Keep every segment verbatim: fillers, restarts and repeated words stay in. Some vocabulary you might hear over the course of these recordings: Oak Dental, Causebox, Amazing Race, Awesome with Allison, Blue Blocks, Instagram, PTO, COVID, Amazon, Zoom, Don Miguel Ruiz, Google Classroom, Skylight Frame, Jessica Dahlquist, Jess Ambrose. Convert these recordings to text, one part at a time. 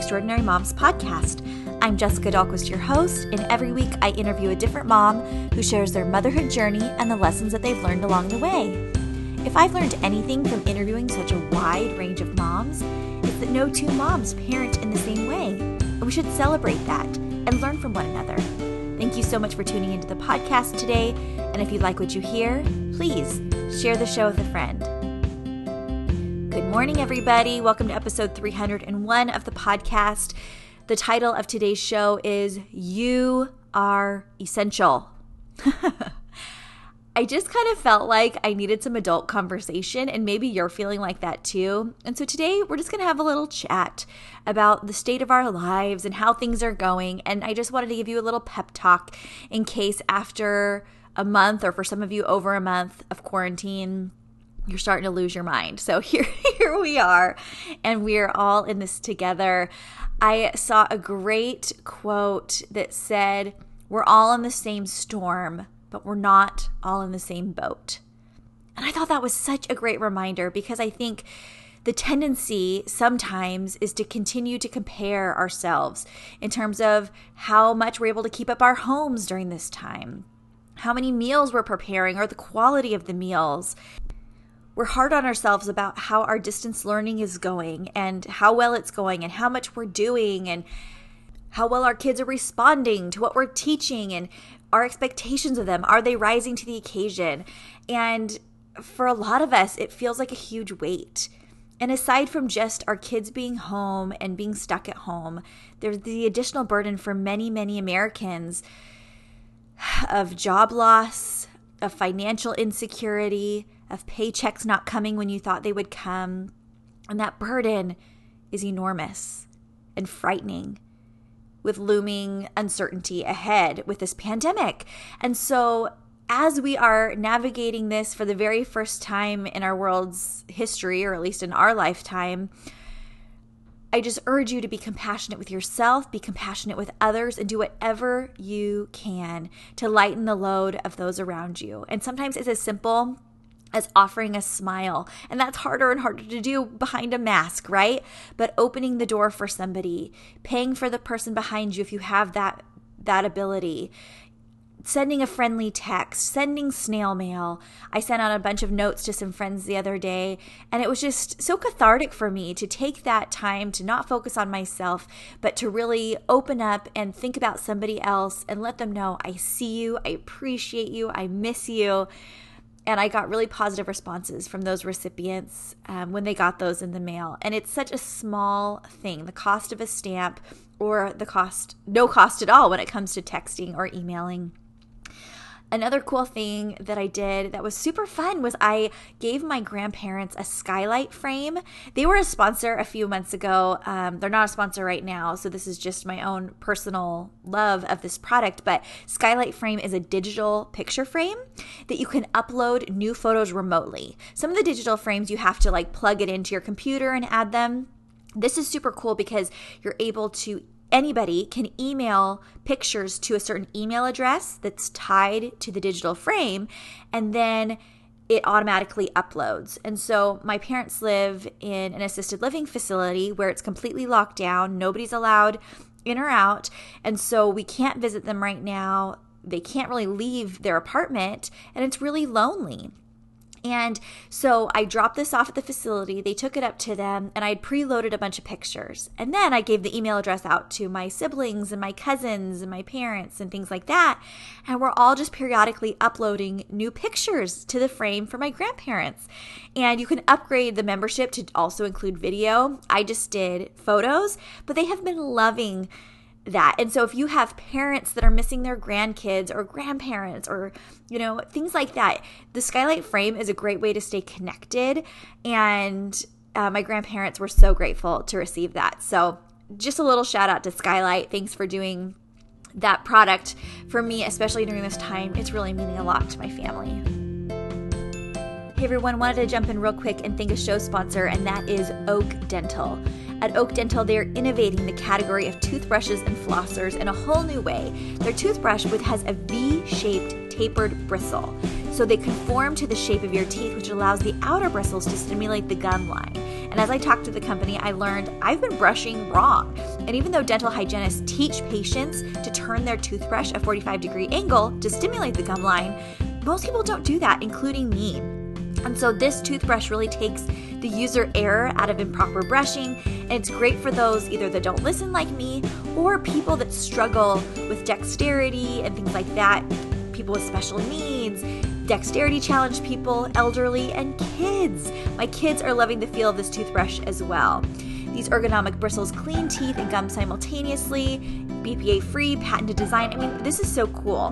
Extraordinary Moms podcast. I'm Jessica Dahlquist, your host, and every week I interview a different mom who shares their motherhood journey and the lessons that they've learned along the way. If I've learned anything from interviewing such a wide range of moms, it's that no two moms parent in the same way, and we should celebrate that and learn from one another. Thank you so much for tuning into the podcast today, and if you like what you hear, please share the show with a friend. Good morning, everybody. Welcome to episode three hundred one of the podcast. The title of today's show is You Are Essential. I just kind of felt like I needed some adult conversation, and maybe you're feeling like that too. And so today we're just going to have a little chat about the state of our lives and how things are going. And I just wanted to give you a little pep talk in case after a month, or for some of you over a month of quarantine, you're starting to lose your mind. So here, here we are, and we're all in this together. I saw a great quote that said, "We're all in the same storm, but we're not all in the same boat." And I thought that was such a great reminder, because I think the tendency sometimes is to continue to compare ourselves in terms of how much we're able to keep up our homes during this time, how many meals we're preparing, or the quality of the meals. We're hard on ourselves about how our distance learning is going, and how well it's going, and how much we're doing, and how well our kids are responding to what we're teaching, and our expectations of them. Are they rising to the occasion? And for a lot of us, it feels like a huge weight. And aside from just our kids being home and being stuck at home, there's the additional burden for many, many Americans of job loss, of financial insecurity, of paychecks not coming when you thought they would come. And that burden is enormous and frightening, with looming uncertainty ahead with this pandemic. And so as we are navigating this for the very first time in our world's history, or at least in our lifetime, I just urge you to be compassionate with yourself, be compassionate with others, and do whatever you can to lighten the load of those around you. And sometimes it's as simple as offering a smile. And that's harder and harder to do behind a mask, right? But opening the door for somebody, paying for the person behind you if you have that that ability, sending a friendly text, sending snail mail. I sent out a bunch of notes to some friends the other day, and it was just so cathartic for me to take that time to not focus on myself, but to really open up and think about somebody else and let them know, I see you, I appreciate you, I miss you. And I got really positive responses from those recipients um, when they got those in the mail. And it's such a small thing, the cost of a stamp, or the cost, no cost at all when it comes to texting or emailing. Another cool thing that I did that was super fun was I gave my grandparents a Skylight Frame. They were a sponsor a few months ago. Um, they're not a sponsor right now, so this is just my own personal love of this product. But Skylight Frame is a digital picture frame that you can upload new photos remotely. Some of the digital frames you have to like plug it into your computer and add them. This is super cool because you're able to anybody can email pictures to a certain email address that's tied to the digital frame, and then it automatically uploads. And so my parents live in an assisted living facility where it's completely locked down. Nobody's allowed in or out. And so we can't visit them right now. They can't really leave their apartment, and it's really lonely. And so I dropped this off at the facility. They took it up to them, and I had preloaded a bunch of pictures. And then I gave the email address out to my siblings and my cousins and my parents and things like that. And we're all just periodically uploading new pictures to the frame for my grandparents. And you can upgrade the membership to also include video. I just did photos, but they have been loving that. And so if you have parents that are missing their grandkids or grandparents, or, you know, things like that, the Skylight Frame is a great way to stay connected. And uh, my grandparents were so grateful to receive that. So just a little shout out to Skylight. Thanks for doing that product for me, especially during this time. It's really meaning a lot to my family. Hey everyone, wanted to jump in real quick and thank a show sponsor, and that is Oak Dental. At Oak Dental, they are innovating the category of toothbrushes and flossers in a whole new way. Their toothbrush with has a V-shaped tapered bristle. so they conform to the shape of your teeth, which allows the outer bristles to stimulate the gum line. And as I talked to the company, I learned I've been brushing wrong. And even though dental hygienists teach patients to turn their toothbrush a forty-five degree angle to stimulate the gum line, most people don't do that, including me. And so this toothbrush really takes the user error out of improper brushing, and it's great for those either that don't listen like me or people that struggle with dexterity and things like that, people with special needs, dexterity challenged people, elderly, and kids. My kids are loving the feel of this toothbrush as well. These ergonomic bristles clean teeth and gum simultaneously, B P A-free, patented design. I mean, this is so cool.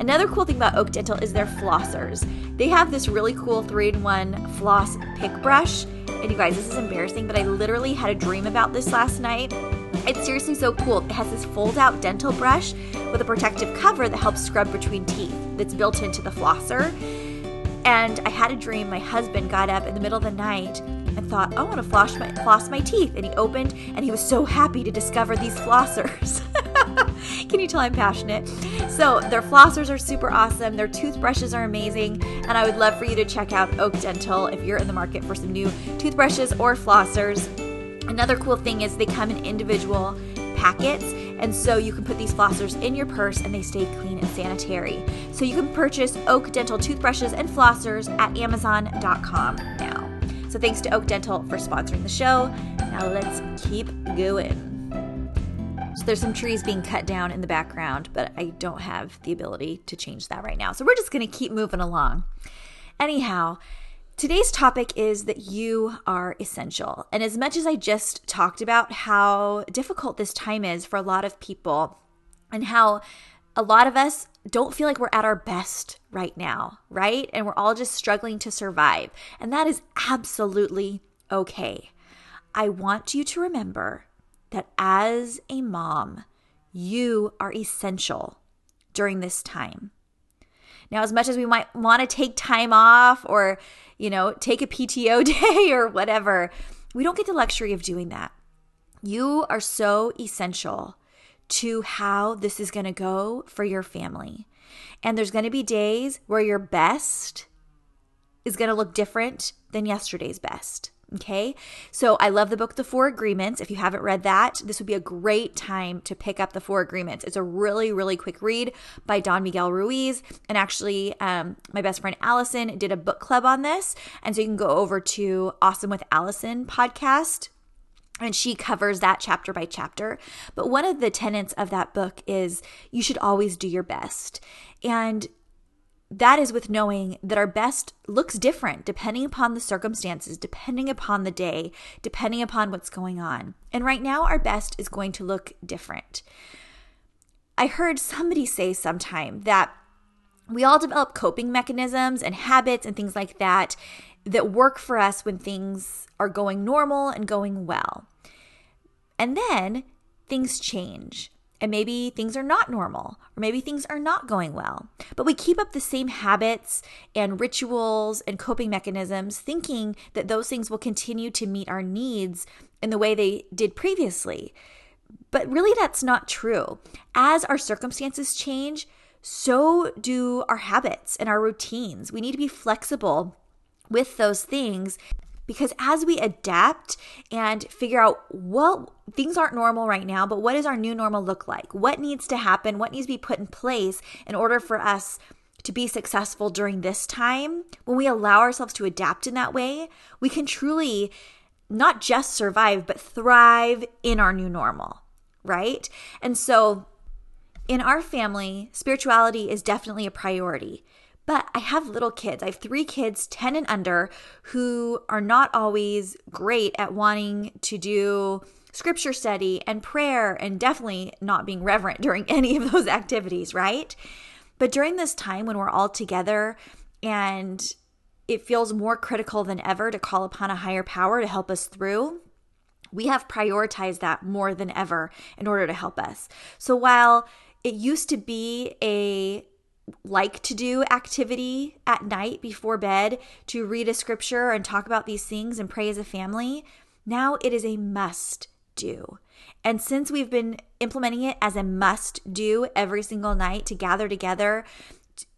Another cool thing about Oak Dental is their flossers. They have this really cool three in one floss pick brush. And you guys, this is embarrassing, but I literally had a dream about this last night. It's seriously so cool. It has this fold-out dental brush with a protective cover that helps scrub between teeth that's built into the flosser. And I had a dream. My husband got up in the middle of the night and thought, I want to floss my, floss my teeth. And he opened, and he was so happy to discover these flossers. Can you tell I'm passionate? So their flossers are super awesome. Their toothbrushes are amazing. And I would love for you to check out Oak Dental if you're in the market for some new toothbrushes or flossers. Another cool thing is they come in individual packets, and so you can put these flossers in your purse and they stay clean and sanitary. So you can purchase Oak Dental toothbrushes and flossers at amazon dot com now. So thanks to Oak Dental for sponsoring the show. Now let's keep going. So there's some trees being cut down in the background, but I don't have the ability to change that right now. So we're just going to keep moving along. Anyhow, today's topic is that you are essential. And as much as I just talked about how difficult this time is for a lot of people and how a lot of us don't feel like we're at our best right now, right? And we're all just struggling to survive. And that is absolutely okay. I want you to remember that as a mom, you are essential during this time. Now, as much as we might want to take time off or, you know, take a P T O day or whatever, we don't get the luxury of doing that. You are so essential to how this is going to go for your family. And there's going to be days where your best is going to look different than yesterday's best. Okay, so I love the book, The Four Agreements. If you haven't read that, this would be a great time to pick up The Four Agreements. It's a really, really quick read by Don Miguel Ruiz. And actually, um, my best friend Allison did a book club on this. And so you can go over to Awesome with Allison podcast, and she covers that chapter by chapter. But one of the tenets of that book is you should always do your best. And that is with knowing that our best looks different depending upon the circumstances, depending upon the day, depending upon what's going on. And right now, our best is going to look different. I heard somebody say sometime that we all develop coping mechanisms and habits and things like that that work for us when things are going normal and going well. And then things change. And maybe things are not normal, or maybe things are not going well. But we keep up the same habits and rituals and coping mechanisms, thinking that those things will continue to meet our needs in the way they did previously. But really, that's not true. As our circumstances change, so do our habits and our routines. We need to be flexible with those things. Because as we adapt and figure out what things aren't normal right now, but what does our new normal look like? What needs to happen? What needs to be put in place in order for us to be successful during this time? When we allow ourselves to adapt in that way, we can truly not just survive, but thrive in our new normal, right? And so in our family, spirituality is definitely a priority. But I have little kids. I have three kids, ten and under, who are not always great at wanting to do scripture study and prayer and definitely not being reverent during any of those activities, right? But during this time when we're all together and it feels more critical than ever to call upon a higher power to help us through, we have prioritized that more than ever in order to help us. So while it used to be a like to do activity at night before bed to read a scripture and talk about these things and pray as a family, now it is a must do. And since we've been implementing it as a must do every single night to gather together,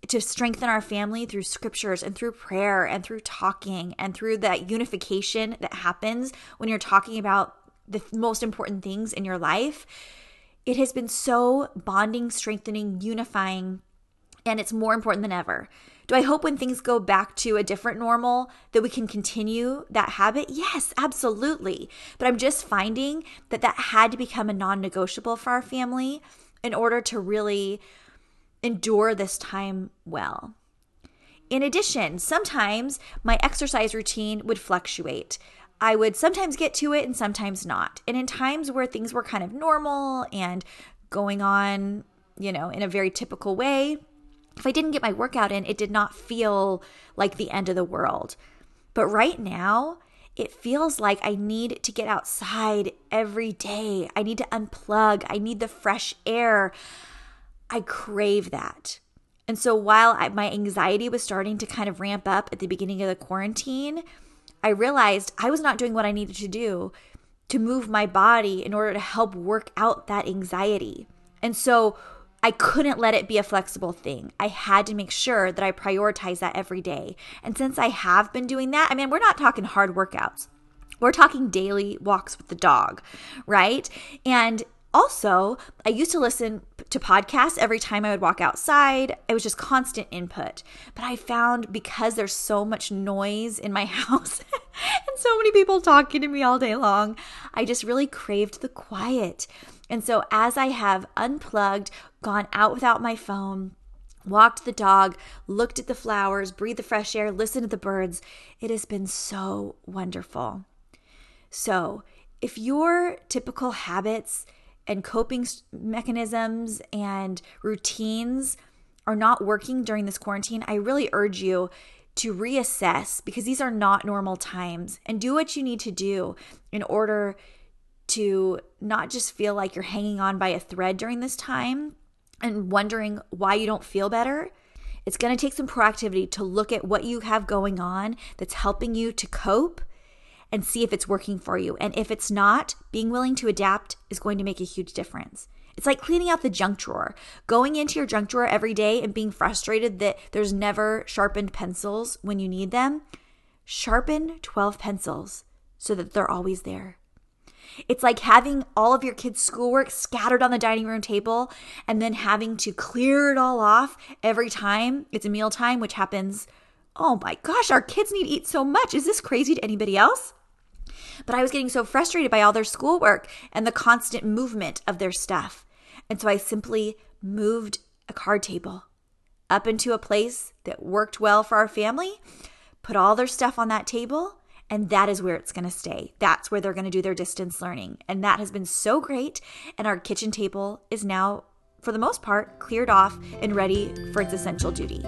to strengthen our family through scriptures and through prayer and through talking and through that unification that happens when you're talking about the most important things in your life. It has been so bonding, strengthening, unifying, and it's more important than ever. Do I hope when things go back to a different normal that we can continue that habit? Yes, absolutely. But I'm just finding that that had to become a non-negotiable for our family in order to really endure this time well. In addition, sometimes my exercise routine would fluctuate. I would sometimes get to it and sometimes not. And in times where things were kind of normal and going on, you know, in a very typical way, if I didn't get my workout in, it did not feel like the end of the world. But right now, it feels like I need to get outside every day. I need to unplug. I need the fresh air. I crave that. And so while I, my anxiety was starting to kind of ramp up at the beginning of the quarantine, I realized I was not doing what I needed to do to move my body in order to help work out that anxiety. And so I couldn't let it be a flexible thing. I had to make sure that I prioritize that every day. And since I have been doing that, I mean, we're not talking hard workouts. We're talking daily walks with the dog, right? And also, I used to listen to podcasts every time I would walk outside. It was just constant input. But I found because there's so much noise in my house and so many people talking to me all day long, I just really craved the quiet. And so as I have unplugged, gone out without my phone, walked the dog, looked at the flowers, breathed the fresh air, listened to the birds, it has been so wonderful. So if your typical habits and coping mechanisms and routines are not working during this quarantine, I really urge you to reassess, because these are not normal times, and do what you need to do in order to not just feel like you're hanging on by a thread during this time and wondering why you don't feel better. It's going to take some proactivity to look at what you have going on that's helping you to cope and see if it's working for you. And if it's not, being willing to adapt is going to make a huge difference. It's like cleaning out the junk drawer. Going into your junk drawer every day and being frustrated that there's never sharpened pencils when you need them. Sharpen twelve pencils so that they're always there. It's like having all of your kids' schoolwork scattered on the dining room table and then having to clear it all off every time it's a mealtime, which happens, oh my gosh, our kids need to eat so much. Is this crazy to anybody else? But I was getting so frustrated by all their schoolwork and the constant movement of their stuff. And so I simply moved a card table up into a place that worked well for our family, put all their stuff on that table, and that is where it's going to stay. That's where they're going to do their distance learning. And that has been so great. And our kitchen table is now, for the most part, cleared off and ready for its essential duty.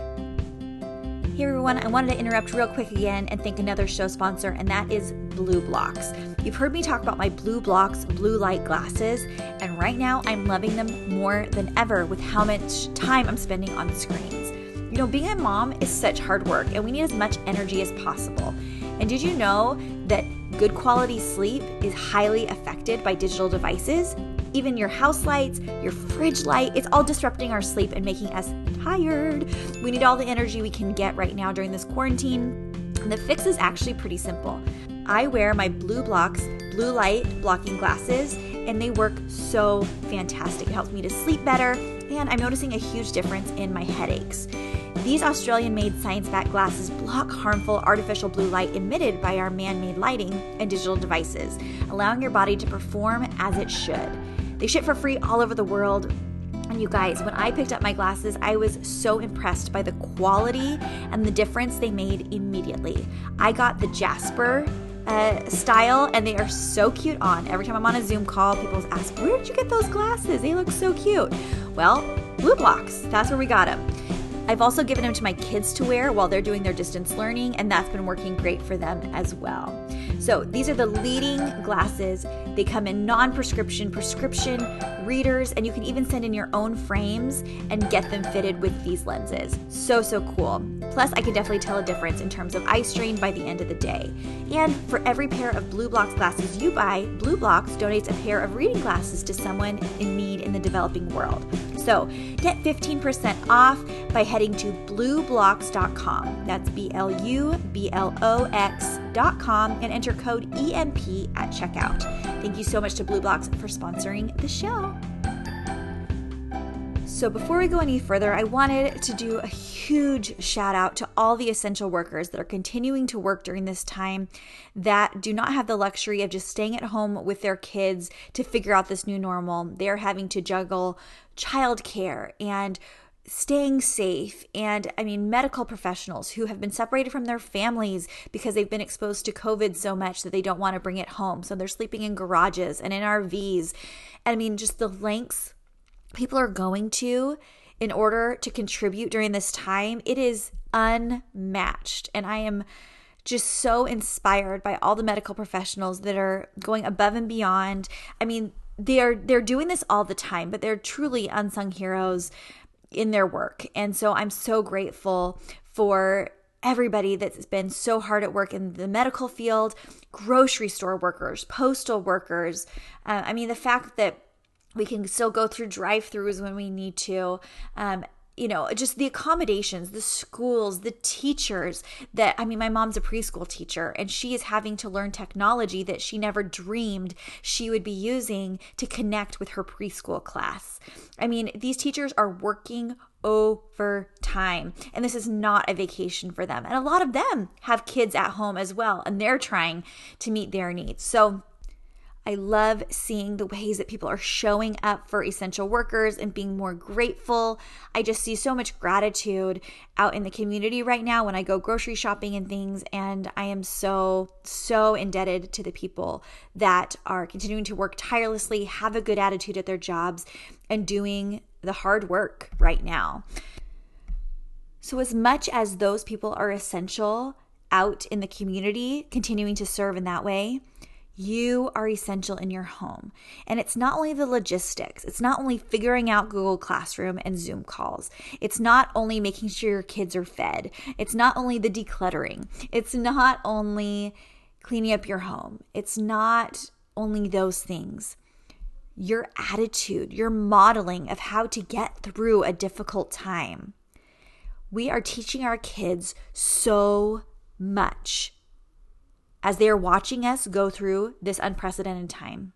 Hey everyone, I wanted to interrupt real quick again and thank another show sponsor, and that is Blue Blocks. You've heard me talk about my Blue Blocks blue light glasses, and right now I'm loving them more than ever with how much time I'm spending on screens. You know, being a mom is such hard work, and we need as much energy as possible. And did you know that good quality sleep is highly affected by digital devices? Even your house lights, your fridge light, it's all disrupting our sleep and making us tired. We need all the energy we can get right now during this quarantine. And the fix is actually pretty simple. I wear my Blue Blocks blue light blocking glasses, and they work so fantastic. It helps me to sleep better, and I'm noticing a huge difference in my headaches. These Australian-made science-backed glasses block harmful artificial blue light emitted by our man-made lighting and digital devices, allowing your body to perform as it should. They ship for free all over the world. And you guys, when I picked up my glasses, I was so impressed by the quality and the difference they made immediately. I got the Jasper uh, style, and they are so cute on. Every time I'm on a Zoom call, people ask, where did you get those glasses? They look so cute. Well, Blue Blocks, that's where we got them. I've also given them to my kids to wear while they're doing their distance learning, and that's been working great for them as well. So these are the leading glasses. They come in non-prescription, prescription readers, and you can even send in your own frames and get them fitted with these lenses. So, so cool. Plus, I can definitely tell a difference in terms of eye strain by the end of the day. And for every pair of Blue Blocks glasses you buy, Blue Blocks donates a pair of reading glasses to someone in need in the developing world. So get fifteen percent off by heading to blue blocks dot com. That's B L U B L O X dot com and enter code E M P at checkout. Thank you so much to Blue Blocks for sponsoring the show. So before we go any further, I wanted to do a huge shout out to all the essential workers that are continuing to work during this time that do not have the luxury of just staying at home with their kids to figure out this new normal. They're having to juggle childcare and staying safe, and I mean medical professionals who have been separated from their families because they've been exposed to COVID so much that they don't want to bring it home. So they're sleeping in garages and in R Vs. And I mean just the lengths people are going to in order to contribute during this time. It is unmatched. And I am just so inspired by all the medical professionals that are going above and beyond. I mean, they're they're doing this all the time, but they're truly unsung heroes in their work. And so I'm so grateful for everybody that's been so hard at work in the medical field, grocery store workers, postal workers. Uh, I mean, the fact that we can still go through drive-thrus when we need to. Um, you know, just the accommodations, the schools, the teachers that, I mean, my mom's a preschool teacher and she is having to learn technology that she never dreamed she would be using to connect with her preschool class. I mean, these teachers are working over time, and this is not a vacation for them. And a lot of them have kids at home as well, and they're trying to meet their needs. So I love seeing the ways that people are showing up for essential workers and being more grateful. I just see so much gratitude out in the community right now when I go grocery shopping and things, and I am so, so indebted to the people that are continuing to work tirelessly, have a good attitude at their jobs, and doing the hard work right now. So as much as those people are essential out in the community, continuing to serve in that way, you are essential in your home. And it's not only the logistics. It's not only figuring out Google Classroom and Zoom calls. It's not only making sure your kids are fed. It's not only the decluttering. It's not only cleaning up your home. It's not only those things. Your attitude, your modeling of how to get through a difficult time. We are teaching our kids so much as they are watching us go through this unprecedented time.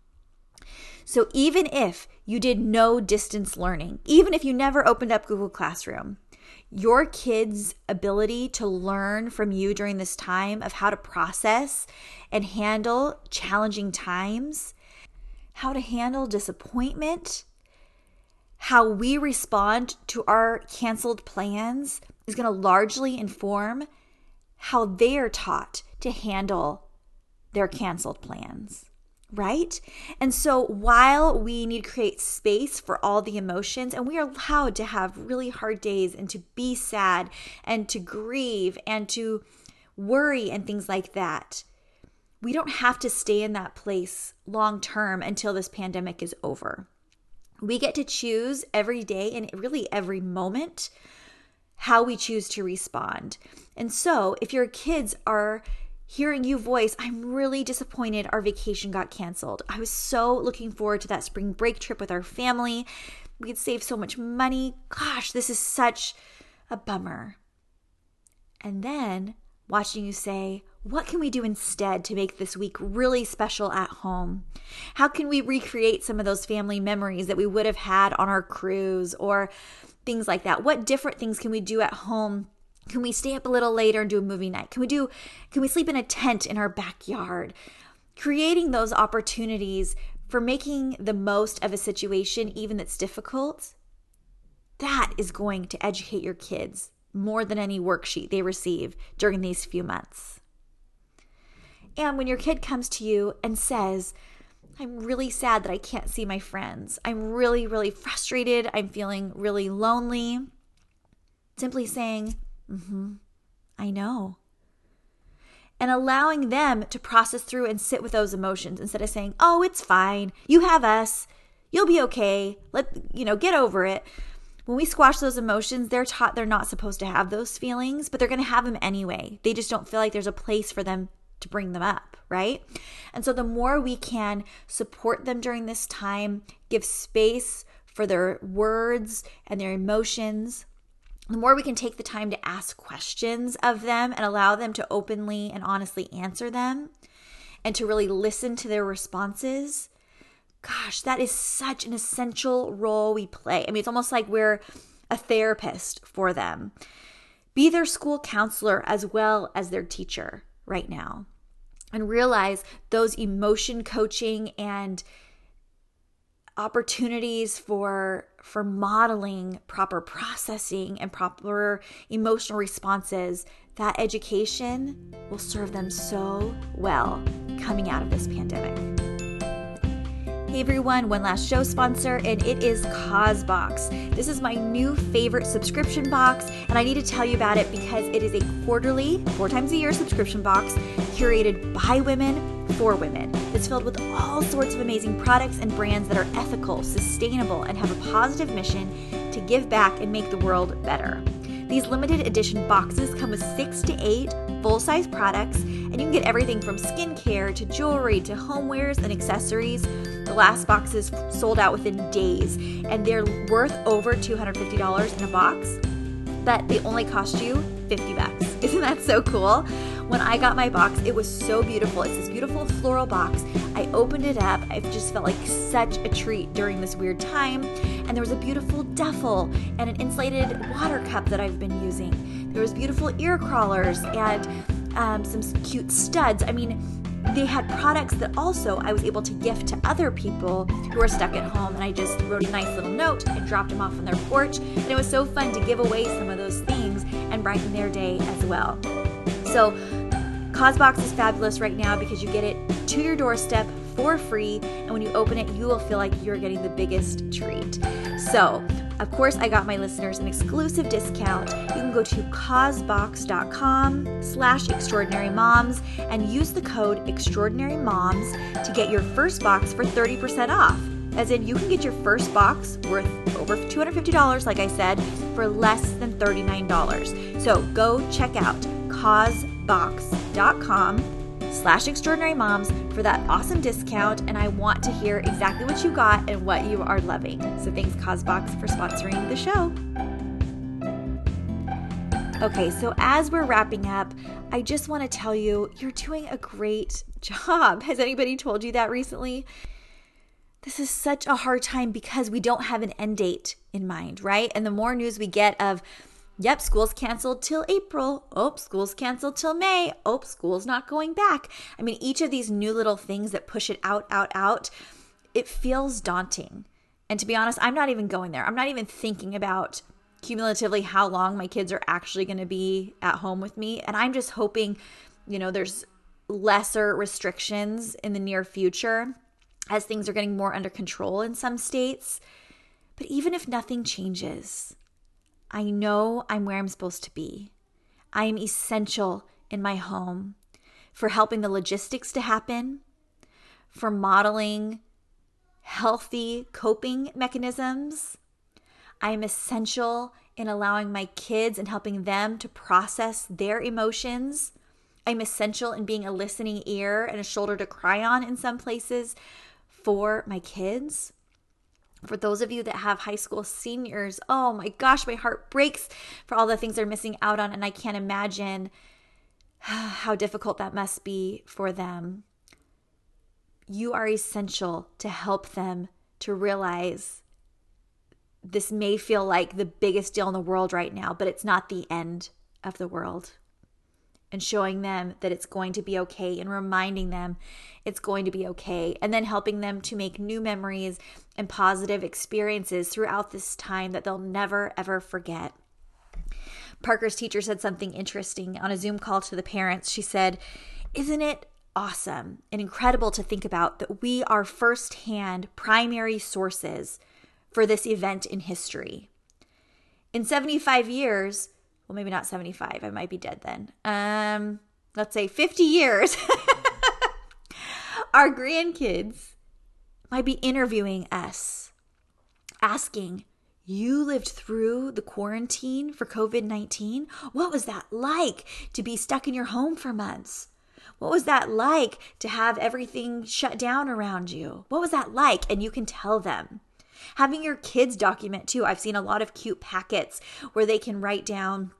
So even if you did no distance learning, even if you never opened up Google Classroom, your kids' ability to learn from you during this time of how to process and handle challenging times, how to handle disappointment, how we respond to our canceled plans is going to largely inform how they are taught to handle their canceled plans, right? And so while we need to create space for all the emotions, and we are allowed to have really hard days and to be sad and to grieve and to worry and things like that, we don't have to stay in that place long term until this pandemic is over. We get to choose every day and really every moment how we choose to respond. And so if your kids are hearing you voice, I'm really disappointed our vacation got canceled. I was so looking forward to that spring break trip with our family. We could save so much money. Gosh, this is such a bummer. And then watching you say, what can we do instead to make this week really special at home? How can we recreate some of those family memories that we would have had on our cruise or things like that? What different things can we do at home? Can we stay up a little later and do a movie night? Can we do, can we sleep in a tent in our backyard? Creating those opportunities for making the most of a situation, even that's difficult, that is going to educate your kids more than any worksheet they receive during these few months. And when your kid comes to you and says, I'm really sad that I can't see my friends. I'm really, really frustrated. I'm feeling really lonely. Simply saying, mm-hmm, I know. And allowing them to process through and sit with those emotions instead of saying, oh, it's fine. You have us. You'll be okay. Let, you know, get over it. When we squash those emotions, they're taught they're not supposed to have those feelings, but they're going to have them anyway. They just don't feel like there's a place for them to bring them up, right? And so the more we can support them during this time, give space for their words and their emotions, the more we can take the time to ask questions of them and allow them to openly and honestly answer them and to really listen to their responses. Gosh, that is such an essential role we play. I mean, it's almost like we're a therapist for them. Be their school counselor as well as their teacher right now, and realize those emotion coaching and opportunities for for modeling proper processing and proper emotional responses, that education will serve them so well coming out of this pandemic. Hey everyone, one last show sponsor, and it is Causebox. This is my new favorite subscription box, and I need to tell you about it because it is a quarterly, four times a year subscription box curated by women for women. It's filled with all sorts of amazing products and brands that are ethical, sustainable, and have a positive mission to give back and make the world better. These limited edition boxes come with six to eight full-size products, and you can get everything from skincare to jewelry to homewares and accessories. The last boxes sold out within days, and they're worth over two hundred fifty dollars in a box, but they only cost you fifty bucks. Isn't that so cool? When I got my box, it was so beautiful. It's this beautiful floral box. I opened it up. I just felt like such a treat during this weird time. And there was a beautiful duffel and an insulated water cup that I've been using. There was beautiful ear crawlers and um, some cute studs. I mean, they had products that also I was able to gift to other people who were stuck at home, and I just wrote a nice little note and dropped them off on their porch, and it was so fun to give away some of those things and brighten their day as well. So Causebox is fabulous right now because you get it to your doorstep for free, and when you open it, you will feel like you're getting the biggest treat. So of course, I got my listeners an exclusive discount. You can go to causebox.com slash extraordinary moms and use the code extraordinary moms to get your first box for thirty percent off. As in, you can get your first box worth over two hundred fifty dollars, like I said, for less than thirty-nine dollars. So go check out causebox.com slash extraordinary moms for that awesome discount, and I want to hear exactly what you got and what you are loving. So thanks, Causebox, for sponsoring the show. Okay, so as we're wrapping up, I just want to tell you, you're doing a great job. Has anybody told you that recently? This is such a hard time because we don't have an end date in mind, right? And the more news we get of, yep, school's canceled till April. Oh, school's canceled till May. Oh, school's not going back. I mean, each of these new little things that push it out, out, out, it feels daunting. And to be honest, I'm not even going there. I'm not even thinking about cumulatively how long my kids are actually going to be at home with me. And I'm just hoping, you know, there's lesser restrictions in the near future as things are getting more under control in some states. But even if nothing changes, I know I'm where I'm supposed to be. I am essential in my home for helping the logistics to happen, for modeling healthy coping mechanisms. I am essential in allowing my kids and helping them to process their emotions. I'm essential in being a listening ear and a shoulder to cry on in some places for my kids. For those of you that have high school seniors, oh my gosh, my heart breaks for all the things they're missing out on, and I can't imagine how difficult that must be for them. You are essential to help them to realize this may feel like the biggest deal in the world right now, but it's not the end of the world. And showing them that it's going to be okay, and reminding them it's going to be okay, and then helping them to make new memories and positive experiences throughout this time that they'll never, ever forget. Parker's teacher said something interesting on a Zoom call to the parents. She said, "Isn't it awesome and incredible to think about that we are firsthand primary sources for this event in history? In seventy-five years, well, maybe not seventy-five. I might be dead then. Um, let's say fifty years. Our grandkids might be interviewing us, asking, you lived through the quarantine for covid nineteen? What was that like to be stuck in your home for months? What was that like to have everything shut down around you? What was that like?" And you can tell them. Having your kids document too. I've seen a lot of cute packets where they can write down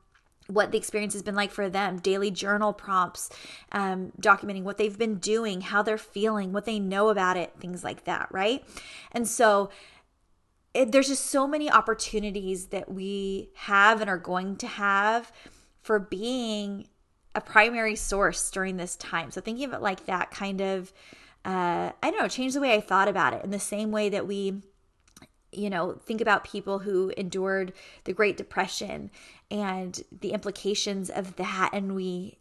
what the experience has been like for them, daily journal prompts, um, documenting what they've been doing, how they're feeling, what they know about it, things like that, right? And so it, there's just so many opportunities that we have and are going to have for being a primary source during this time. So thinking of it like that kind of, uh, I don't know, changed the way I thought about it in the same way that we you know, think about people who endured the Great Depression and the implications of that. And we,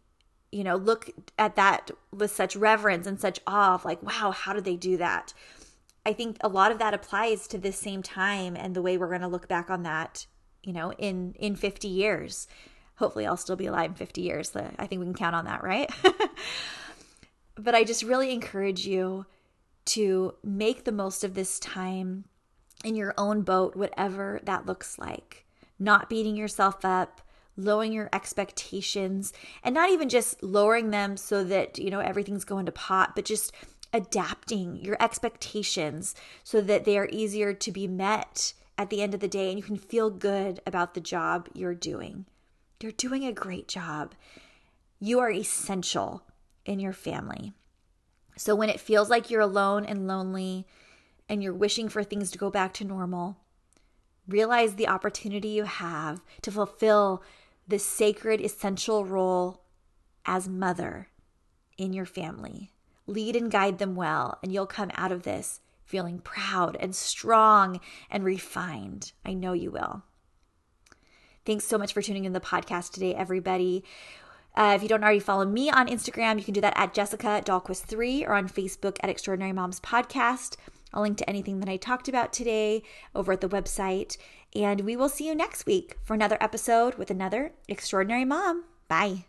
you know, look at that with such reverence and such awe of like, wow, how did they do that? I think a lot of that applies to this same time and the way we're going to look back on that, you know, in, in fifty years. Hopefully I'll still be alive in fifty years. So I think we can count on that, right? But I just really encourage you to make the most of this time in your own boat, whatever that looks like, not beating yourself up, lowering your expectations, and not even just lowering them so that, you know, everything's going to pot, but just adapting your expectations so that they are easier to be met at the end of the day and you can feel good about the job you're doing. You're doing a great job. You are essential in your family. So when it feels like you're alone and lonely, and you're wishing for things to go back to normal, realize the opportunity you have to fulfill this sacred, essential role as mother in your family. Lead and guide them well, and you'll come out of this feeling proud and strong and refined. I know you will. Thanks so much for tuning in to the podcast today, everybody. Uh, if you don't already follow me on Instagram, you can do that at Jessica Dahlquist three or on Facebook at Extraordinary Moms Podcast. I'll link to anything that I talked about today over at the website. And we will see you next week for another episode with another extraordinary mom. Bye.